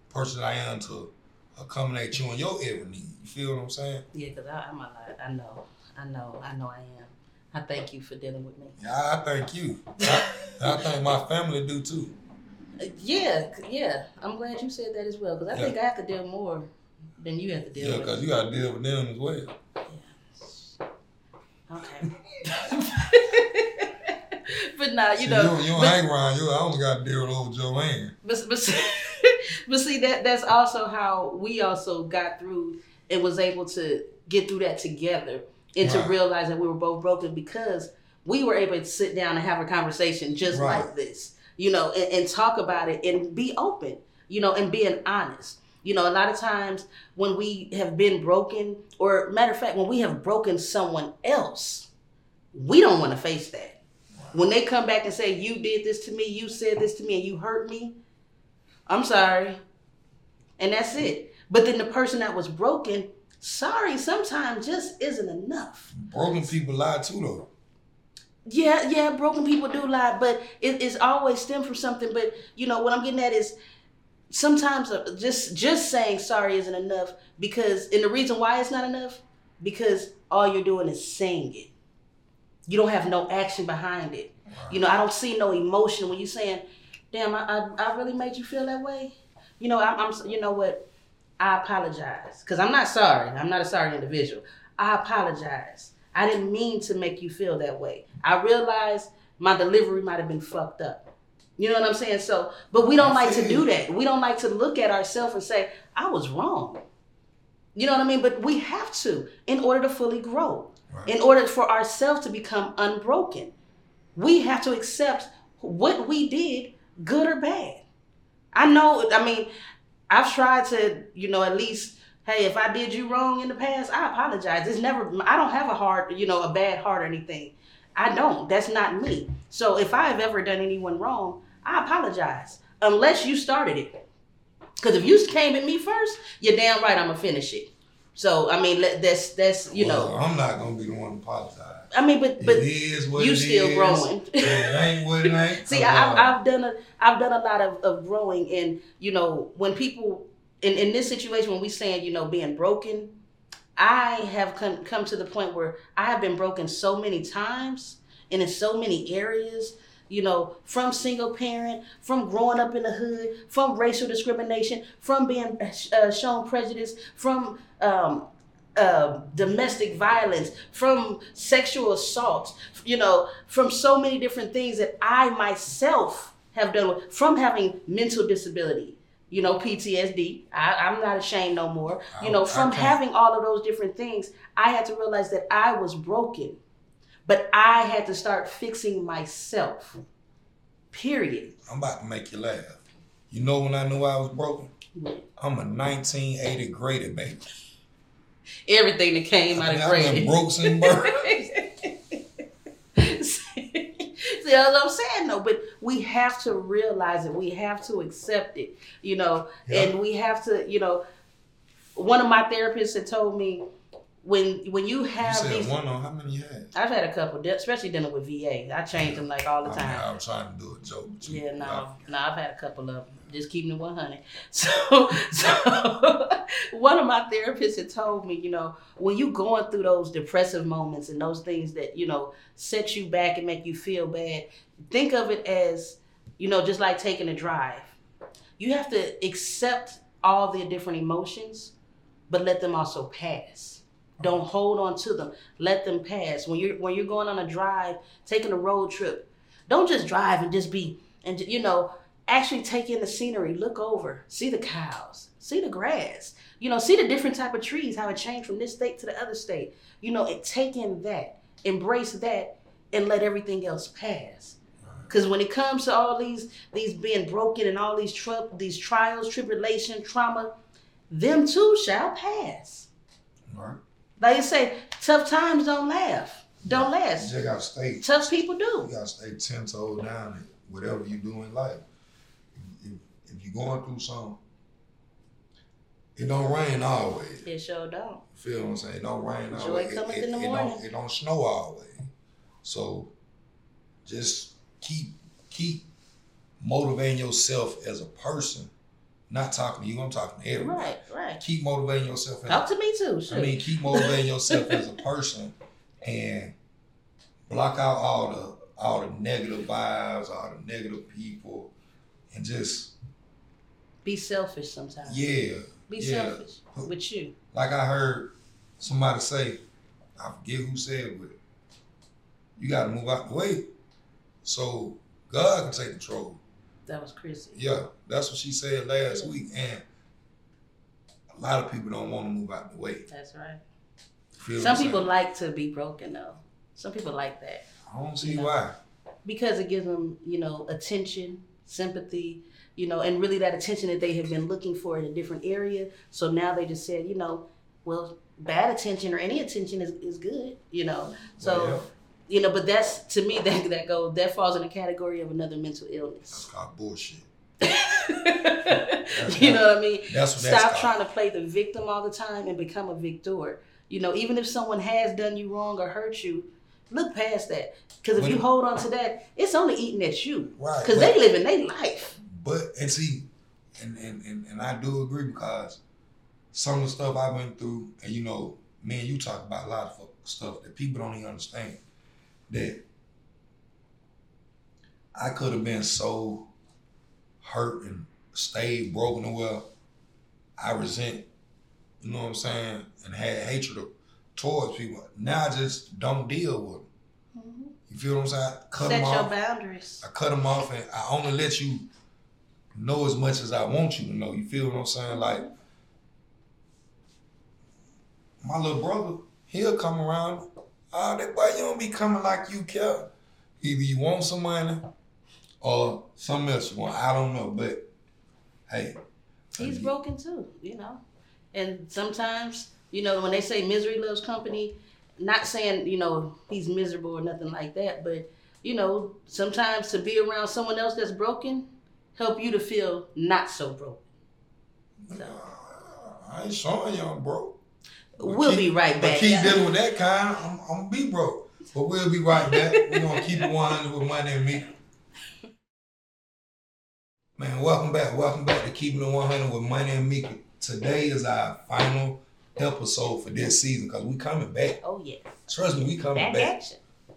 person I am to accommodate you and your every need. You feel what I'm saying? Yeah, because I'm a lot. I know I am. I thank you for dealing with me. Yeah, I thank you. I thank my family do too. Yeah. I'm glad you said that as well, because I think I have to deal more than you have to deal with. Yeah, because you got to deal with them as well. Yeah. Okay. But nah, you don't hang around. I only got to deal with old Joanne. But see, that's also how we also got through and was able to get through that together and to realize that we were both broken, because we were able to sit down and have a conversation just like this, you know, and talk about it and be open, you know, and being honest. You know, a lot of times when we have been broken, or matter of fact, when we have broken someone else, we don't want to face that. Wow. When they come back and say, you did this to me, you said this to me, and you hurt me, I'm sorry. And that's it. But then the person that was broken, sorry sometimes just isn't enough. Broken people lie too, though. Yeah, broken people do lie, but it's always stemmed from something. But, you know, what I'm getting at is sometimes just saying sorry isn't enough, and the reason why it's not enough, because all you're doing is saying it. You don't have no action behind it. Wow. You know, I don't see no emotion when you're saying, damn, I really made you feel that way. You know, I'm you know what? I apologize. Because I'm not sorry. I'm not a sorry individual. I apologize. I didn't mean to make you feel that way. I realize my delivery might have been fucked up. You know what I'm saying? So, but we don't like to do that. We don't like to look at ourselves and say, I was wrong. You know what I mean? But we have to, in order to fully grow, right, in order for ourselves to become unbroken. We have to accept what we did, good or bad. I know, I mean, I've tried to, you know, at least, hey, if I did you wrong in the past, I apologize. It's never, I don't have a heart, you know, a bad heart or anything. I don't. That's not me. So if I have ever done anyone wrong, I apologize. Unless you started it. Because if you came at me first, you're damn right I'm going to finish it. So, I mean, that's you know. I'm not going to be the one to apologize. I mean, but it is what you it still is. Growing. It ain't what it ain't. See, I've done a lot of growing, and you know, when people in this situation, when we saying, you know, being broken, I have come to the point where I have been broken so many times and in so many areas. You know, from single parent, from growing up in the hood, from racial discrimination, from being shown prejudice, from domestic violence, from sexual assault, you know, from so many different things that I myself have done, from having mental disability, you know, PTSD. I'm not ashamed no more. You know, from having all of those different things, I had to realize that I was broken, but I had to start fixing myself, period. I'm about to make you laugh. You know when I knew I was broken? I'm a 1980 grader, baby. Everything that came out of grade. Brooks and Burns. See, that's what I'm saying, though. But we have to realize it. We have to accept it, you know. Yeah. And we have to, you know. One of my therapists had told me, when you have you said these, one on how many you had? I've had a couple, especially dealing with VA. I change them like all the time. I mean, I'm trying to do a joke. Too. Yeah, no, I've had a couple of them. Just keeping it 100. So one of my therapists had told me, you know, when you going through those depressive moments and those things that, you know, set you back and make you feel bad, think of it as, you know, just like taking a drive. You have to accept all the different emotions, but let them also pass. Don't hold on to them. Let them pass. When you're going on a drive, taking a road trip, don't just drive and just be, and you know, actually take in the scenery, look over, see the cows, see the grass, you know, see the different type of trees, how it changed from this state to the other state. You know, and take in that, embrace that, and let everything else pass. Because when it comes to all these being broken and all these trials, tribulation, trauma, them too shall pass. All right. Like you say, tough times don't last. You gotta stay. Tough people do. You gotta stay 10 toes down in whatever you do in life. If you're going through something, it don't rain always. It sure don't. You feel what I'm saying? It don't rain always. Joy cometh in the morning. It don't snow always. So just keep motivating yourself as a person. Not talking to you, I'm talking to everyone. Right. Keep motivating yourself. Talk to me too. Sure. I mean, keep motivating yourself as a person, and block out all the negative vibes, all the negative people, and just be selfish sometimes. Yeah. Be selfish with you. Like I heard somebody say, I forget who said it, but you got to move out the way so God can take control. That was Chrissy. Yeah, that's what she said last week. And a lot of people don't want to move out the way. That's right. Some people like to be broken, though. Some people like that. I don't see why. Because it gives them, you know, attention, sympathy, you know, and really that attention that they have been looking for in a different area. So now they just said, you know, well, bad attention or any attention is good, you know. So. Yeah. You know, but that's, to me, that falls in the category of another mental illness. That's called bullshit. You know what I mean? Stop trying to play the victim all the time and become a victor. You know, even if someone has done you wrong or hurt you, look past that. Because if you hold on to that, it's only eating at you. Right. Because they live in their life. But, and see, and I do agree, because some of the stuff I've been through, and you know, me and you talk about a lot of stuff that people don't even understand. That I could have been so hurt and stayed broken to where I resent, you know what I'm saying, and had hatred towards people. Now I just don't deal with them. Mm-hmm. You feel what I'm saying? I cut them off. Set your boundaries. I cut them off, and I only let you know as much as I want you to know. You feel what I'm saying? Like, my little brother, he'll come around. Oh, that boy, you don't be coming like you care. Either you want some money or some else one. I don't know, but hey. He's broken too, you know. And sometimes, you know, when they say misery loves company, not saying, you know, he's miserable or nothing like that, but, you know, sometimes to be around someone else that's broken help you to feel not so broken. So. I ain't showing y'all broke. We'll be right back. Keep dealing with that kind, I'm going to be broke. But we'll be right back. We're going to keep it 100 with Money and Mika. Man, welcome back. Welcome back to Keeping It 100 with Money and Mika. Today is our final episode for this season because we coming back. Oh, yes. Trust me, we coming back.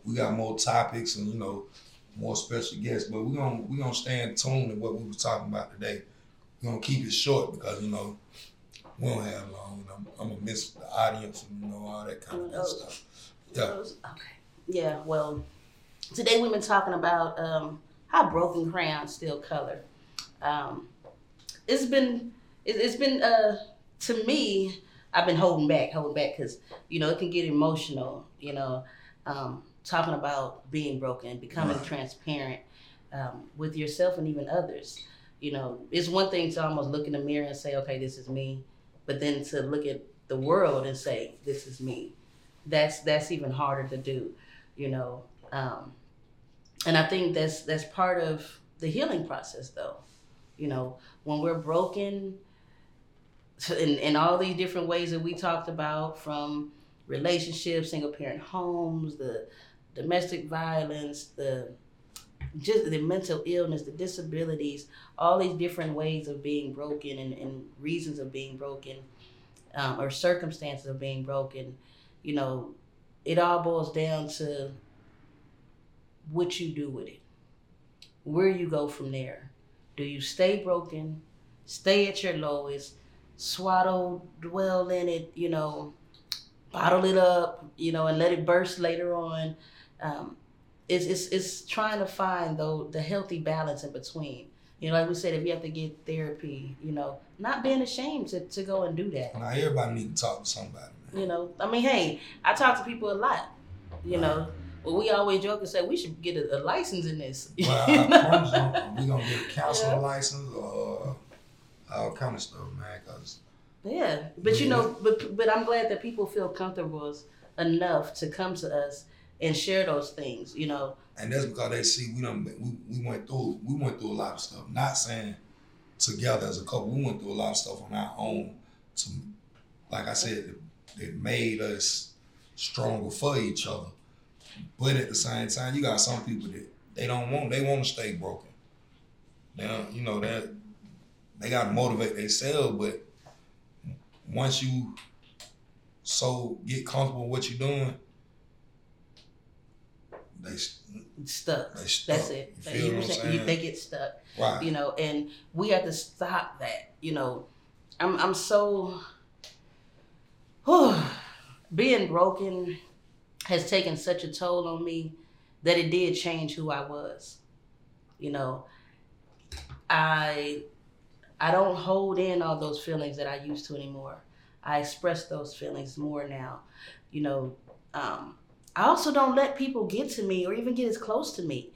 We got more topics and, you know, more special guests. But we're gonna stay in tune to what we were talking about today. We're going to keep it short because, you know, we don't have long. I'm going to miss the audience and, you know, all that kind of stuff. Yeah. Okay. Yeah, well, today we've been talking about how broken crayons still color. It's been to me, I've been holding back because, you know, it can get emotional, you know, talking about being broken, becoming transparent with yourself and even others. You know, it's one thing to almost look in the mirror and say, okay, this is me, but then to look at the world and say, this is me. That's even harder to do, you know. And I think that's part of the healing process though. You know, when we're broken in all these different ways that we talked about, from relationships, single parent homes, the domestic violence, the mental illness, the disabilities, all these different ways of being broken and reasons of being broken, or circumstances of being broken, you know, it all boils down to what you do with it, where you go from there. Do you stay broken, stay at your lowest, swaddle, dwell in it, you know, bottle it up, you know, and let it burst later on? It's trying to find, though, the healthy balance in between. You know, like we said, if you have to get therapy, you know, not being ashamed to go and do that. Now, everybody need to talk to somebody, man. You know, I mean, hey, I talk to people a lot, you know. Well, we always joke and say we should get a license in this. Well, I promise you, we're going to get a counselor license or all kind of stuff, man. But I'm glad that people feel comfortable enough to come to us and share those things, you know. And that's because they see we went through a lot of stuff. Not saying together as a couple, we went through a lot of stuff on our own. To, like I said, it made us stronger for each other. But at the same time, you got some people that they want to stay broken. They don't, you know, that they gotta motivate themselves, but once you get comfortable with what you're doing, they stuck. That's it. They get stuck. Right. You know, and we have to stop that. You know, I'm so being broken has taken such a toll on me that it did change who I was. You know, I don't hold in all those feelings that I used to anymore. I express those feelings more now. You know, I also don't let people get to me or even get as close to me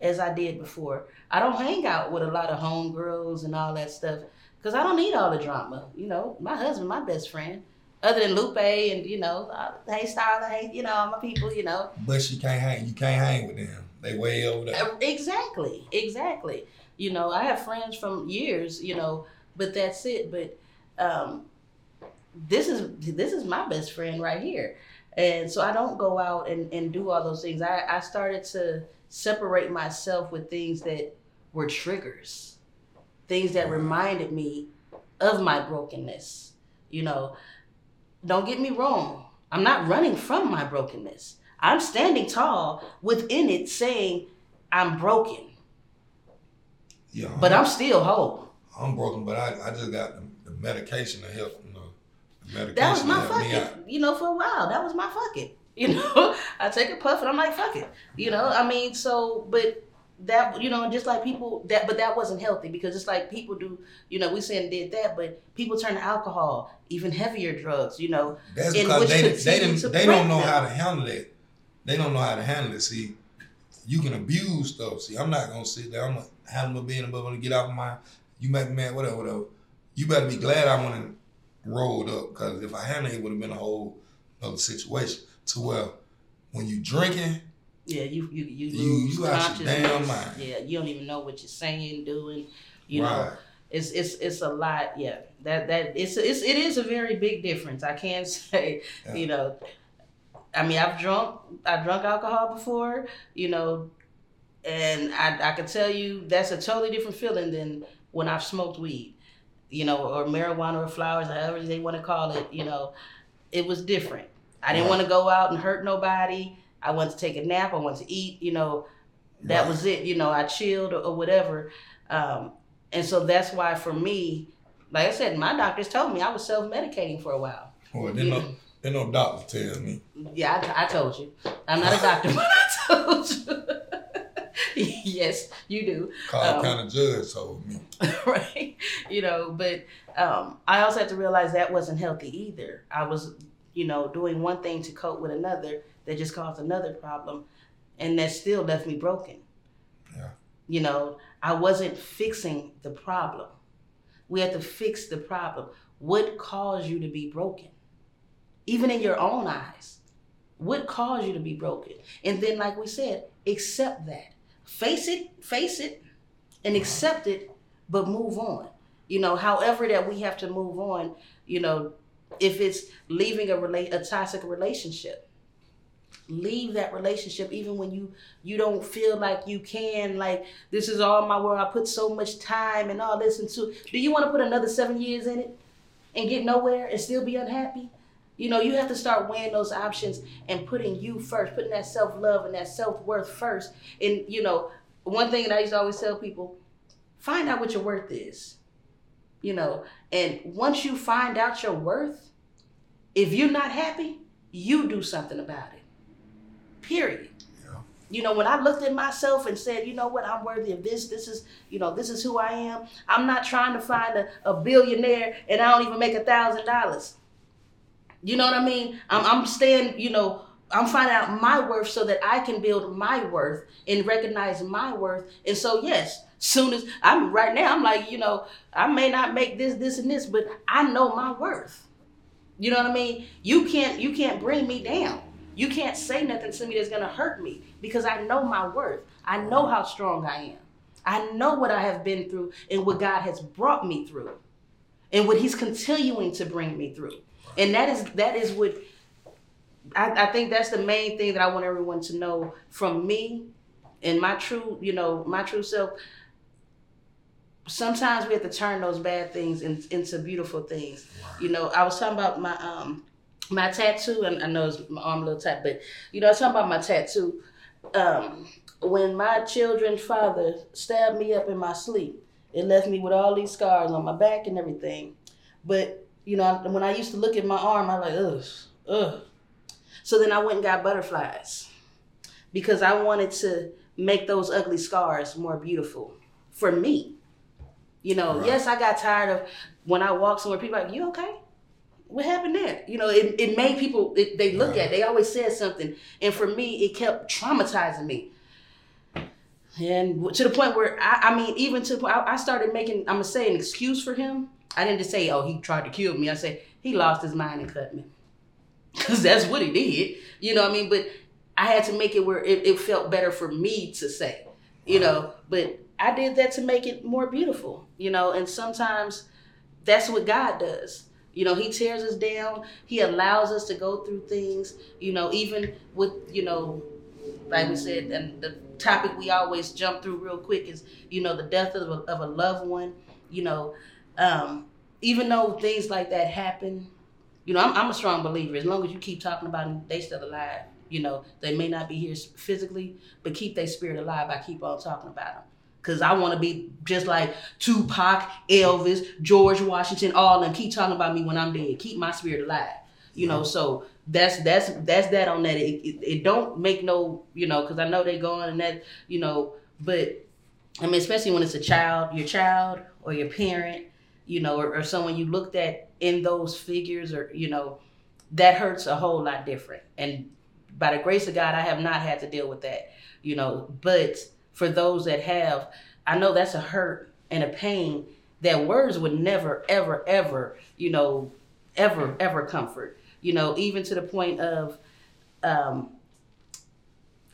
as I did before. I don't hang out with a lot of homegirls and all that stuff because I don't need all the drama. You know, my husband, my best friend, other than Lupe and, you know, hey, Styler, hey, you know, all my people, you know. But you can't hang with them. They way over there. Exactly. You know, I have friends from years, you know, but that's it. But this is my best friend right here. And so I don't go out and do all those things. I started to separate myself with things that were triggers, things that reminded me of my brokenness. You know, don't get me wrong. I'm not running from my brokenness. I'm standing tall within it saying I'm broken. Yeah, but I'm still whole. I'm broken, but I just got the medication to help. You know, the medication that was my fuck it. You know, for a while, that was my fuck it. You know, I take a puff and I'm like, fuck it. You know, I mean, so, but that, you know, just like people that, but that wasn't healthy, because it's like people do, you know, we said did that, but people turn to alcohol, even heavier drugs, you know. That's because they don't know how to handle it. They don't know how to handle it. See, you can abuse stuff. See, I'm not gonna sit there. I'm gonna have a little bit, but when I get off my, you make me mad, whatever, whatever. You better be glad I went and rolled up, because if I hadn't, it would have been a whole other situation. To where when you drinking, yeah, you out your damn mind. Yeah, you don't even know what you're saying, doing. You right. know, it's a lot. Yeah, it is a very big difference. I can say, yeah. You know, I mean, I drunk alcohol before, you know, and I can tell you that's a totally different feeling than when I've smoked weed, you know, or marijuana or flowers, however they want to call it. You know, it was different. I didn't want to go out and hurt nobody. I wanted to take a nap. I wanted to eat, you know, that was it. You know, I chilled or whatever. And so that's why for me, like I said, my doctors told me I was self-medicating for a while. Well, they no doctor tells me. Yeah, I told you. I'm not a doctor, but I told you. Yes, you do. Carl County judge told me. Right. You know, but I also had to realize that wasn't healthy either. I was, you know, doing one thing to cope with another that just caused another problem, and that still left me broken. Yeah. You know, I wasn't fixing the problem. We had to fix the problem. What caused you to be broken? Even in your own eyes, what caused you to be broken? And then, like we said, accept that. Face it, and accept it, but move on. You know, however that we have to move on, you know, if it's leaving a toxic relationship, leave that relationship even when you don't feel like you can, like, this is all my world, I put so much time and all this into. Do you want to put another 7 years in it and get nowhere and still be unhappy? You know, you have to start weighing those options and putting you first, putting that self-love and that self-worth first. And, you know, one thing that I used to always tell people, find out what your worth is, you know. And once you find out your worth, if you're not happy, you do something about it, period. Yeah. You know, when I looked at myself and said, you know what, I'm worthy of this. This is, you know, this is who I am. I'm not trying to find a billionaire and I don't even make $1,000. You know what I mean? I'm staying, you know, I'm finding out my worth so that I can build my worth and recognize my worth. And so, yes, soon as I'm right now, I'm like, you know, I may not make this and this, but I know my worth. You know what I mean? You can't bring me down. You can't say nothing to me that's going to hurt me, because I know my worth. I know how strong I am. I know what I have been through and what God has brought me through and what he's continuing to bring me through. And that is what I think that's the main thing that I want everyone to know from me and my true self. Sometimes we have to turn those bad things into beautiful things. You know, I was talking about my tattoo, and I know it's my arm a little tight, but you know, I was talking about my tattoo. When my children's father stabbed me up in my sleep, it left me with all these scars on my back and everything. But you know, when I used to look at my arm, I was like, ugh. So then I went and got butterflies, because I wanted to make those ugly scars more beautiful for me. You know, right. Yes, I got tired of when I walk somewhere, people are like, you okay? What happened there? You know, it made people, they look right. at it. They always said something. And for me, it kept traumatizing me. And to the point where, I started making, I'm going to say, an excuse for him. I didn't just say, oh, he tried to kill me. I said, he lost his mind and cut me. Because that's what he did. You know what I mean? But I had to make it where it felt better for me to say, you know. But I did that to make it more beautiful, you know. And sometimes that's what God does. You know, he tears us down. He allows us to go through things, you know, even with, you know, like we said, and the topic we always jump through real quick is, you know, the death of a loved one, you know. Even though things like that happen, you know, I'm a strong believer. As long as you keep talking about them, they still alive. You know, they may not be here physically, but keep their spirit alive by keep on talking about them. Because I want to be just like Tupac, Elvis, George Washington, all of them. Keep talking about me when I'm dead. Keep my spirit alive. You know, so that's that on that. It don't make no, you know, because I know they're gone and that, you know, But I mean, especially when it's a child, your child or your parent, you know, or someone you looked at in those figures, or, you know, that hurts a whole lot different. And by the grace of God, I have not had to deal with that, you know, but for those that have, I know that's a hurt and a pain that words would never, ever, ever, you know, ever, ever comfort, you know, even to the point of,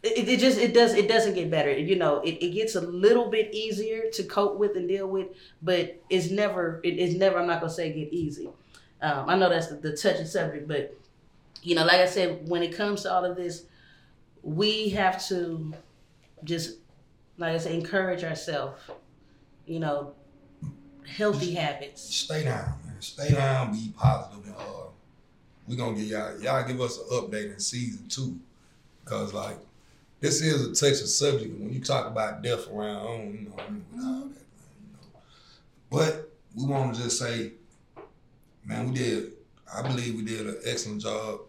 it doesn't get better. You know, it gets a little bit easier to cope with and deal with, but it's never, I'm not going to say get easy. I know that's the touchy subject, but, you know, like I said, when it comes to all of this, we have to just, like I said, encourage ourselves, you know, healthy habits. Stay down, man. Stay down, be positive. We're going to get y'all give us an update in season 2. Because, like, this is a touchy subject. When you talk about death around home, you know what I mean, with all that, you know. But we want to just say, man, I believe we did an excellent job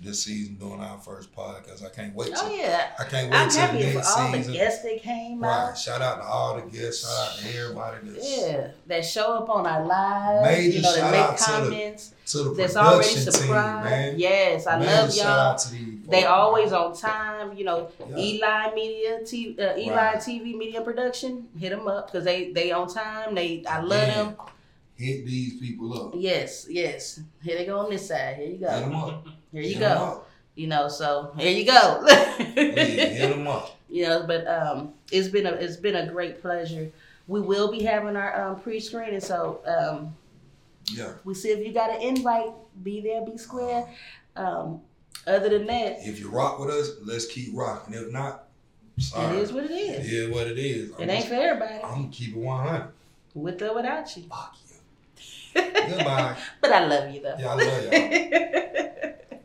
this season doing our first podcast. I can't wait. I'm happy for all the guests that came out. Right. Shout out to all the guests. Shout out to everybody that show up on our lives. Major, you know, that make comments. To the that's already surprised. Team, man. Yes, I love y'all. Shout out to these folks. They always on time. You know, yeah. Eli Media TV, TV Media Production. Hit them up because they on time. I love them. Hit these people up. Yes. Here they go on this side. Here you go. Hit them up. Here you go. You know, so here you go. Hit them up. You know, but it's been a great pleasure. We will be having our pre-screening, so we see if you got an invite. Be there, be square. Other than that, if you rock with us, let's keep rocking. If not, sorry. It is what it is. It is what it is. It ain't for everybody. I'm gonna keep it 100. With or without you. Fuck you. Goodbye. But I love you though. Yeah, I love y'all.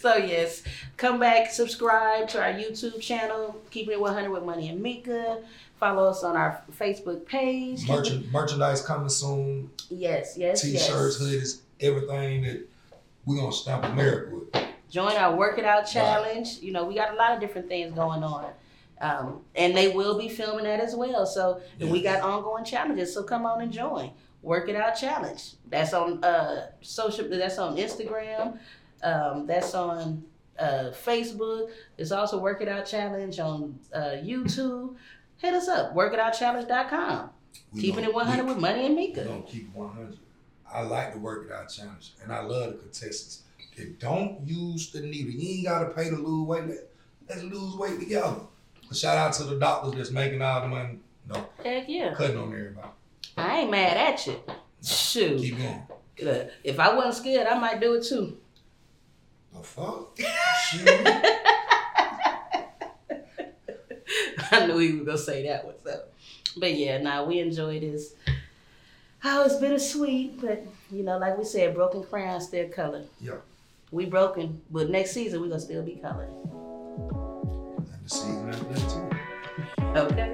So yes, come back, subscribe to our YouTube channel, Keeping It 100 with Money and Mika. Follow us on our Facebook page. Merchandise coming soon. Yes. T-shirts, hoodies, everything that we're going to stamp America with. Join our Work It Out Challenge. Right. You know, we got a lot of different things going on. And they will be filming that as well. So we got ongoing challenges. So come on and join Work It Out Challenge. That's on social. That's on Instagram. That's on Facebook. It's also Work It Out Challenge on YouTube. Hit us up. WorkItOutChallenge.com. Keeping it 100 with Money and Mika. We're going to keep it 100. I like the Work It Out Challenge. And I love the contestants. They don't use the needle. You ain't got to pay to lose weight. Let's lose weight together. Shout out to the doctors that's making all the money. No. Heck yeah. Cutting on everybody. I ain't mad at you. Shoot. Keep going. If I wasn't scared, I might do it too. The fuck? Shoot. I knew he was going to say that one. So. But yeah, we enjoy this. Oh, it's bittersweet, but you know, like we said, broken crayons still colored. Yeah. We broken, but next season we're going to still be colored. And the season after that too. Okay.